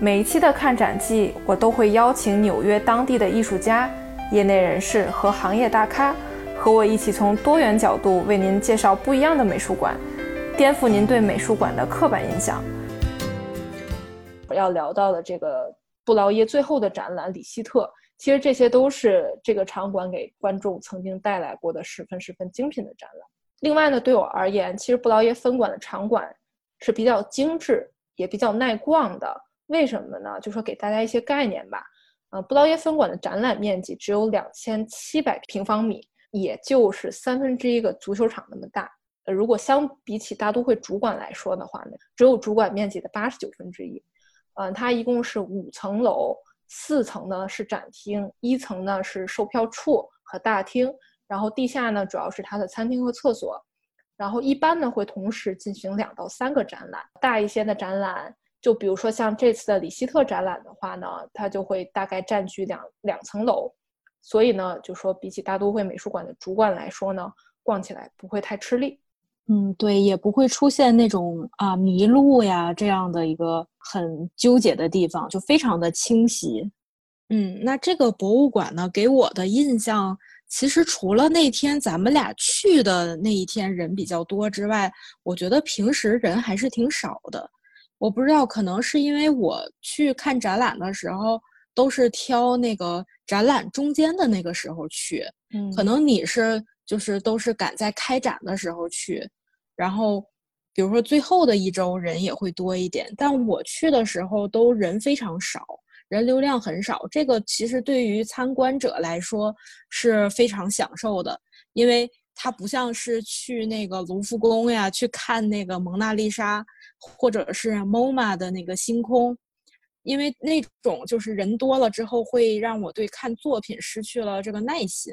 每一期的看展季，我都会邀请纽约当地的艺术家、业内人士和行业大咖，和我一起从多元角度为您介绍不一样的美术馆，颠覆您对美术馆的刻板印象。我要聊到的这个布劳耶最后的展览里希特，其实这些都是这个场馆给观众曾经带来过的十分精品的展览。另外呢，对我而言，其实布劳耶分馆的场馆是比较精致也比较耐逛的。为什么呢？就说给大家一些概念吧。布劳耶分馆的展览面积只有2700平方米，也就是1/3个足球场那么大。如果相比起大都会主馆来说的话呢，只有主馆面积的1/89。它一共是5层楼，4层呢是展厅，1层呢是售票处和大厅，然后地下呢主要是它的餐厅和厕所。然后一般呢会同时进行2到3个展览，大一些的展览就比如说像这次的里希特展览的话呢，它就会大概占据两层楼，所以呢就说比起大都会美术馆的主馆来说呢，逛起来不会太吃力。对，也不会出现那种迷路呀这样的一个很纠结的地方，就非常的清晰。那这个博物馆呢，给我的印象其实除了那天咱们俩去的那一天人比较多之外，我觉得平时人还是挺少的。我不知道，可能是因为我去看展览的时候都是挑那个展览中间的那个时候去，可能你是就是都是赶在开展的时候去，然后比如说最后的一周人也会多一点，但我去的时候都人非常少，人流量很少，这个其实对于参观者来说是非常享受的，因为它不像是去那个卢浮宫呀，去看那个蒙娜丽莎，或者是 MOMA 的那个星空，因为那种就是人多了之后会让我对看作品失去了这个耐心。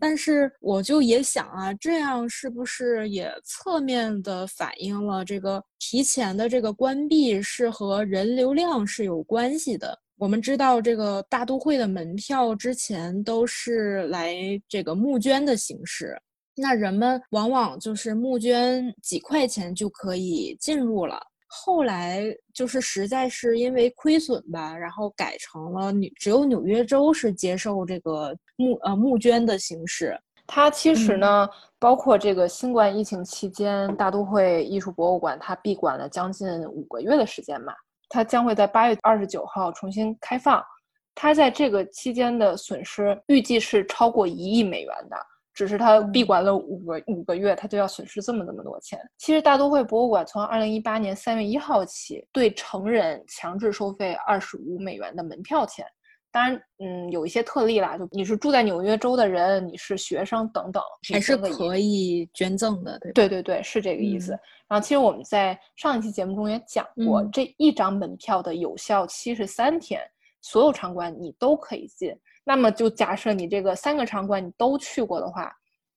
但是我就也想啊，这样是不是也侧面的反映了这个提前的这个关闭是和人流量是有关系的。我们知道这个大都会的门票之前都是来这个募捐的形式，那人们往往就是募捐几块钱就可以进入了，后来就是实在是因为亏损吧，然后改成了只有纽约州是接受这个募捐的形式。它其实呢，包括这个新冠疫情期间，大都会艺术博物馆它闭馆了将近5个月的时间嘛，它将会在8月29号重新开放。它在这个期间的损失预计是超过$1亿的，只是它闭馆了五个月，它就要损失这么多钱。其实大都会博物馆从2018年3月1号起对成人强制收费$25的门票钱，当然有一些特例啦，就你是住在纽约州的人，你是学生等等，还是可以捐赠的。 对，是这个意思。然后其实我们在上一期节目中也讲过，这一张门票的有效73天，所有场馆你都可以进。那么就假设你这个3个场馆你都去过的话，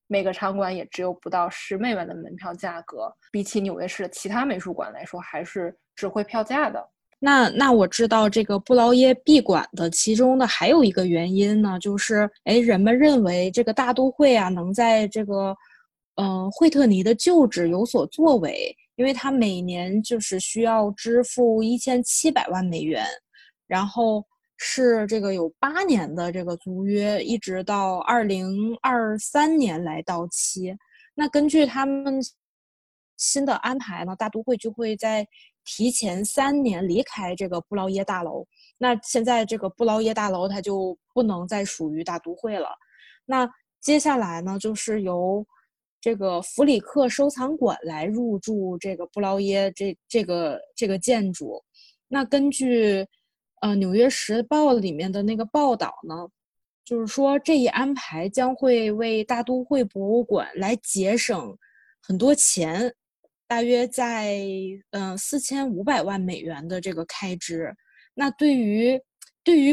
每个场馆也只有不到$10的门票价格，比起纽约市的其他美术馆来说还是值回票价的。那我知道这个布劳耶闭馆的其中的还有一个原因呢，就是人们认为这个大都会啊能在这个惠特尼的旧址有所作为，因为它每年就是需要支付$1700万，然后是这个有8年的这个租约，一直到2023年来到期。那根据他们新的安排呢，大都会就会在提前3年离开这个布劳耶大楼。那现在这个布劳耶大楼它就不能再属于大都会了。那接下来呢，就是由这个弗里克收藏馆来入驻这个布劳耶这个建筑。那根据纽约时报里面的那个报道呢，就是说这一安排将会为大都会博物馆来节省很多钱，大约在$4500万的这个开支。那对于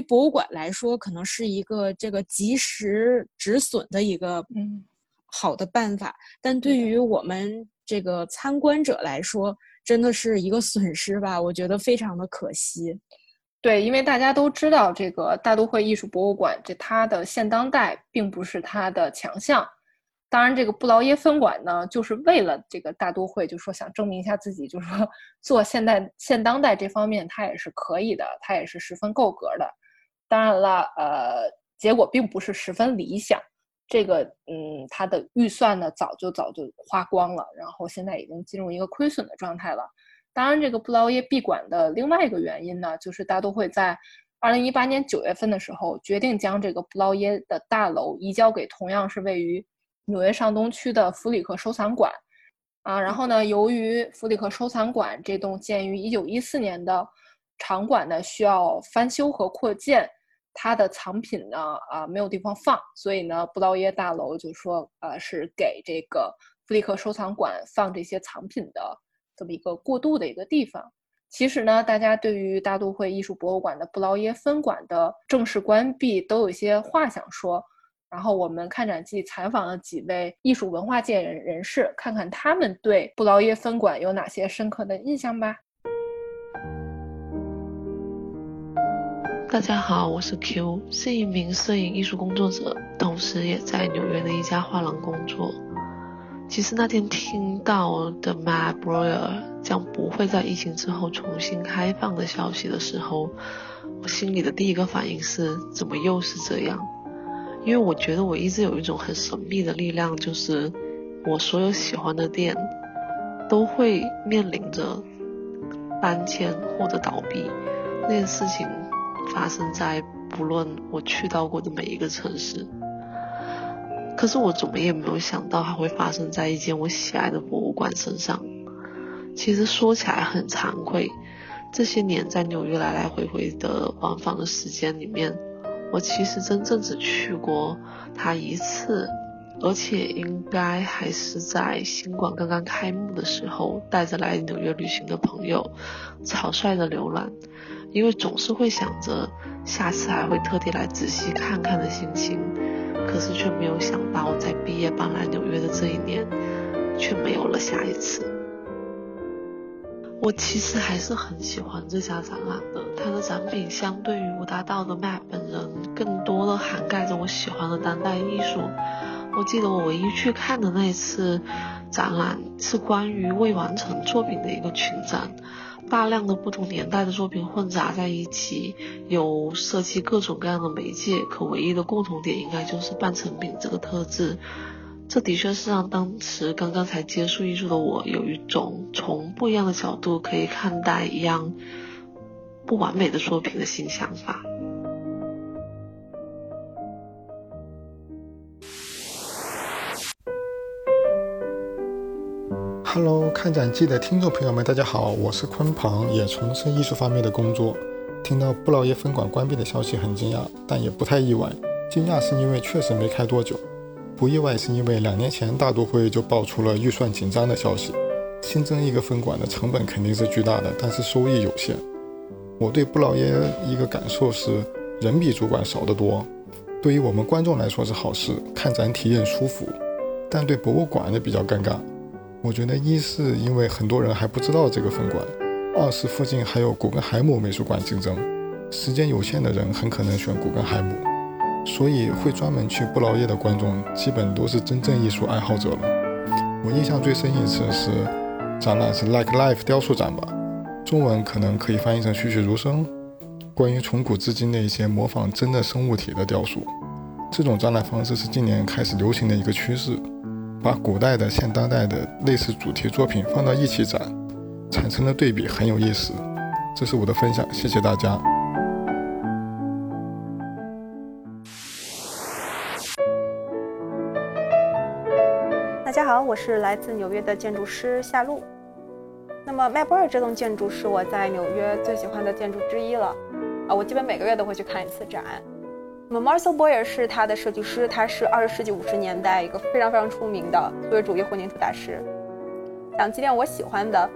博物馆来说，可能是一个这个及时止损的一个好的办法，但对于我们这个参观者来说，真的是一个损失吧，我觉得非常的可惜。对，因为大家都知道这个大都会艺术博物馆它的现当代并不是它的强项，当然这个布劳耶分馆呢就是为了这个大都会，就说想证明一下自己，就是说做现当代这方面它也是可以的，它也是十分够格的。当然了结果并不是十分理想，这个它的预算呢早就花光了，然后现在已经进入一个亏损的状态了。当然这个布劳耶闭馆的另外一个原因呢，就是大都会在2018年9月份的时候决定将这个布劳耶的大楼移交给同样是位于纽约上东区的弗里克收藏馆啊，然后呢由于弗里克收藏馆这栋建于1914年的场馆呢需要翻修和扩建，它的藏品呢没有地方放，所以呢布劳耶大楼就说是给这个弗里克收藏馆放这些藏品的这么一个过渡的一个地方。其实呢大家对于大都会艺术博物馆的布劳耶分馆的正式关闭都有一些话想说，然后我们看展季采访了几位艺术文化界人士，看看他们对布劳耶分馆有哪些深刻的印象吧。大家好，我是 Q， 是一名摄影艺术工作者，同时也在纽约的一家画廊工作。其实那天听到 The Met Breuer 将不会在疫情之后重新开放的消息的时候，我心里的第一个反应是怎么又是这样，因为我觉得我一直有一种很神秘的力量，就是我所有喜欢的店都会面临着搬迁或者倒闭，那件事情发生在不论我去到过的每一个城市，可是我怎么也没有想到它会发生在一间我喜爱的博物馆身上。其实说起来很惭愧，这些年在纽约来回的往返的时间里面，我其实真正只去过它一次，而且应该还是在新馆刚刚开幕的时候，带着来纽约旅行的朋友草率的浏览，因为总是会想着下次还会特地来仔细看看的心情，可是却没有想到在毕业搬来纽约的这一年却没有了下一次。我其实还是很喜欢这家展览的，它的展品相对于吴大道的麦本人更多的涵盖着我喜欢的当代艺术。我记得我唯一去看的那一次展览是关于未完成作品的一个群展，大量的不同年代的作品混杂在一起，有涉及各种各样的媒介，可唯一的共同点应该就是半成品这个特质。这的确是让当时刚才接触艺术的我有一种从不一样的角度可以看待一样不完美的作品的新想法。Hello， 看展季的听众朋友们大家好，我是鲲鹏，也从事艺术方面的工作。听到布劳耶分馆关闭的消息很惊讶，但也不太意外。惊讶是因为确实没开多久，不意外是因为2年前大都会就爆出了预算紧张的消息。新增一个分馆的成本肯定是巨大的，但是收益有限。我对布劳耶一个感受是人比主管少得多，对于我们观众来说是好事，看展体验舒服，但对博物馆也比较尴尬。我觉得一是因为很多人还不知道这个分馆，二是附近还有古根海姆美术馆竞争，时间有限的人很可能选古根海姆，所以会专门去布劳耶的观众基本都是真正艺术爱好者了。我印象最深一次是展览是 Like Life 雕塑展吧，中文可能可以翻译成栩栩如生，关于从古至今的一些模仿真的生物体的雕塑。这种展览方式是近年开始流行的一个趋势，把古代的现当代的类似主题作品放到一起展，产生的对比很有意思。这是我的分享，谢谢大家。大家好，我是来自纽约的建筑师夏露。那么麦博尔这栋建筑是我在纽约最喜欢的建筑之一了，我基本每个月都会去看一次展。那么 Marcel Breuer 是他的设计师，他是20世纪50年代一个非常非常出名的苏维主义混凝土大师。讲几点我喜欢的，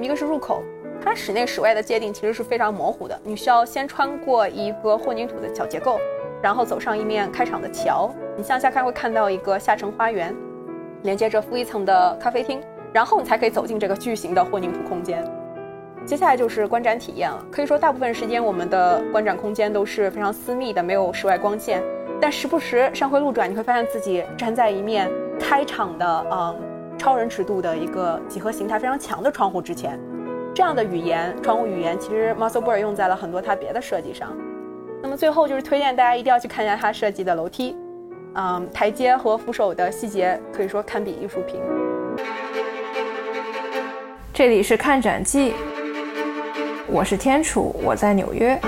一个是入口，它室内室外的界定其实是非常模糊的，你需要先穿过一个混凝土的小结构，然后走上一面开敞的桥，你向下看会看到一个下沉花园，连接着负一层的咖啡厅，然后你才可以走进这个巨型的混凝土空间。接下来就是观展体验了，可以说大部分时间我们的观展空间都是非常私密的，没有室外光线，但时不时上回路转，你会发现自己站在一面开场的超人尺度的一个几何形态非常强的窗户之前，这样的语言，窗户语言其实 Marcel Breuer 用在了很多他别的设计上。那么最后就是推荐大家一定要去看一下他设计的楼梯，台阶和扶手的细节可以说堪比艺术品。这里是看展记，我是天楚，我在纽约。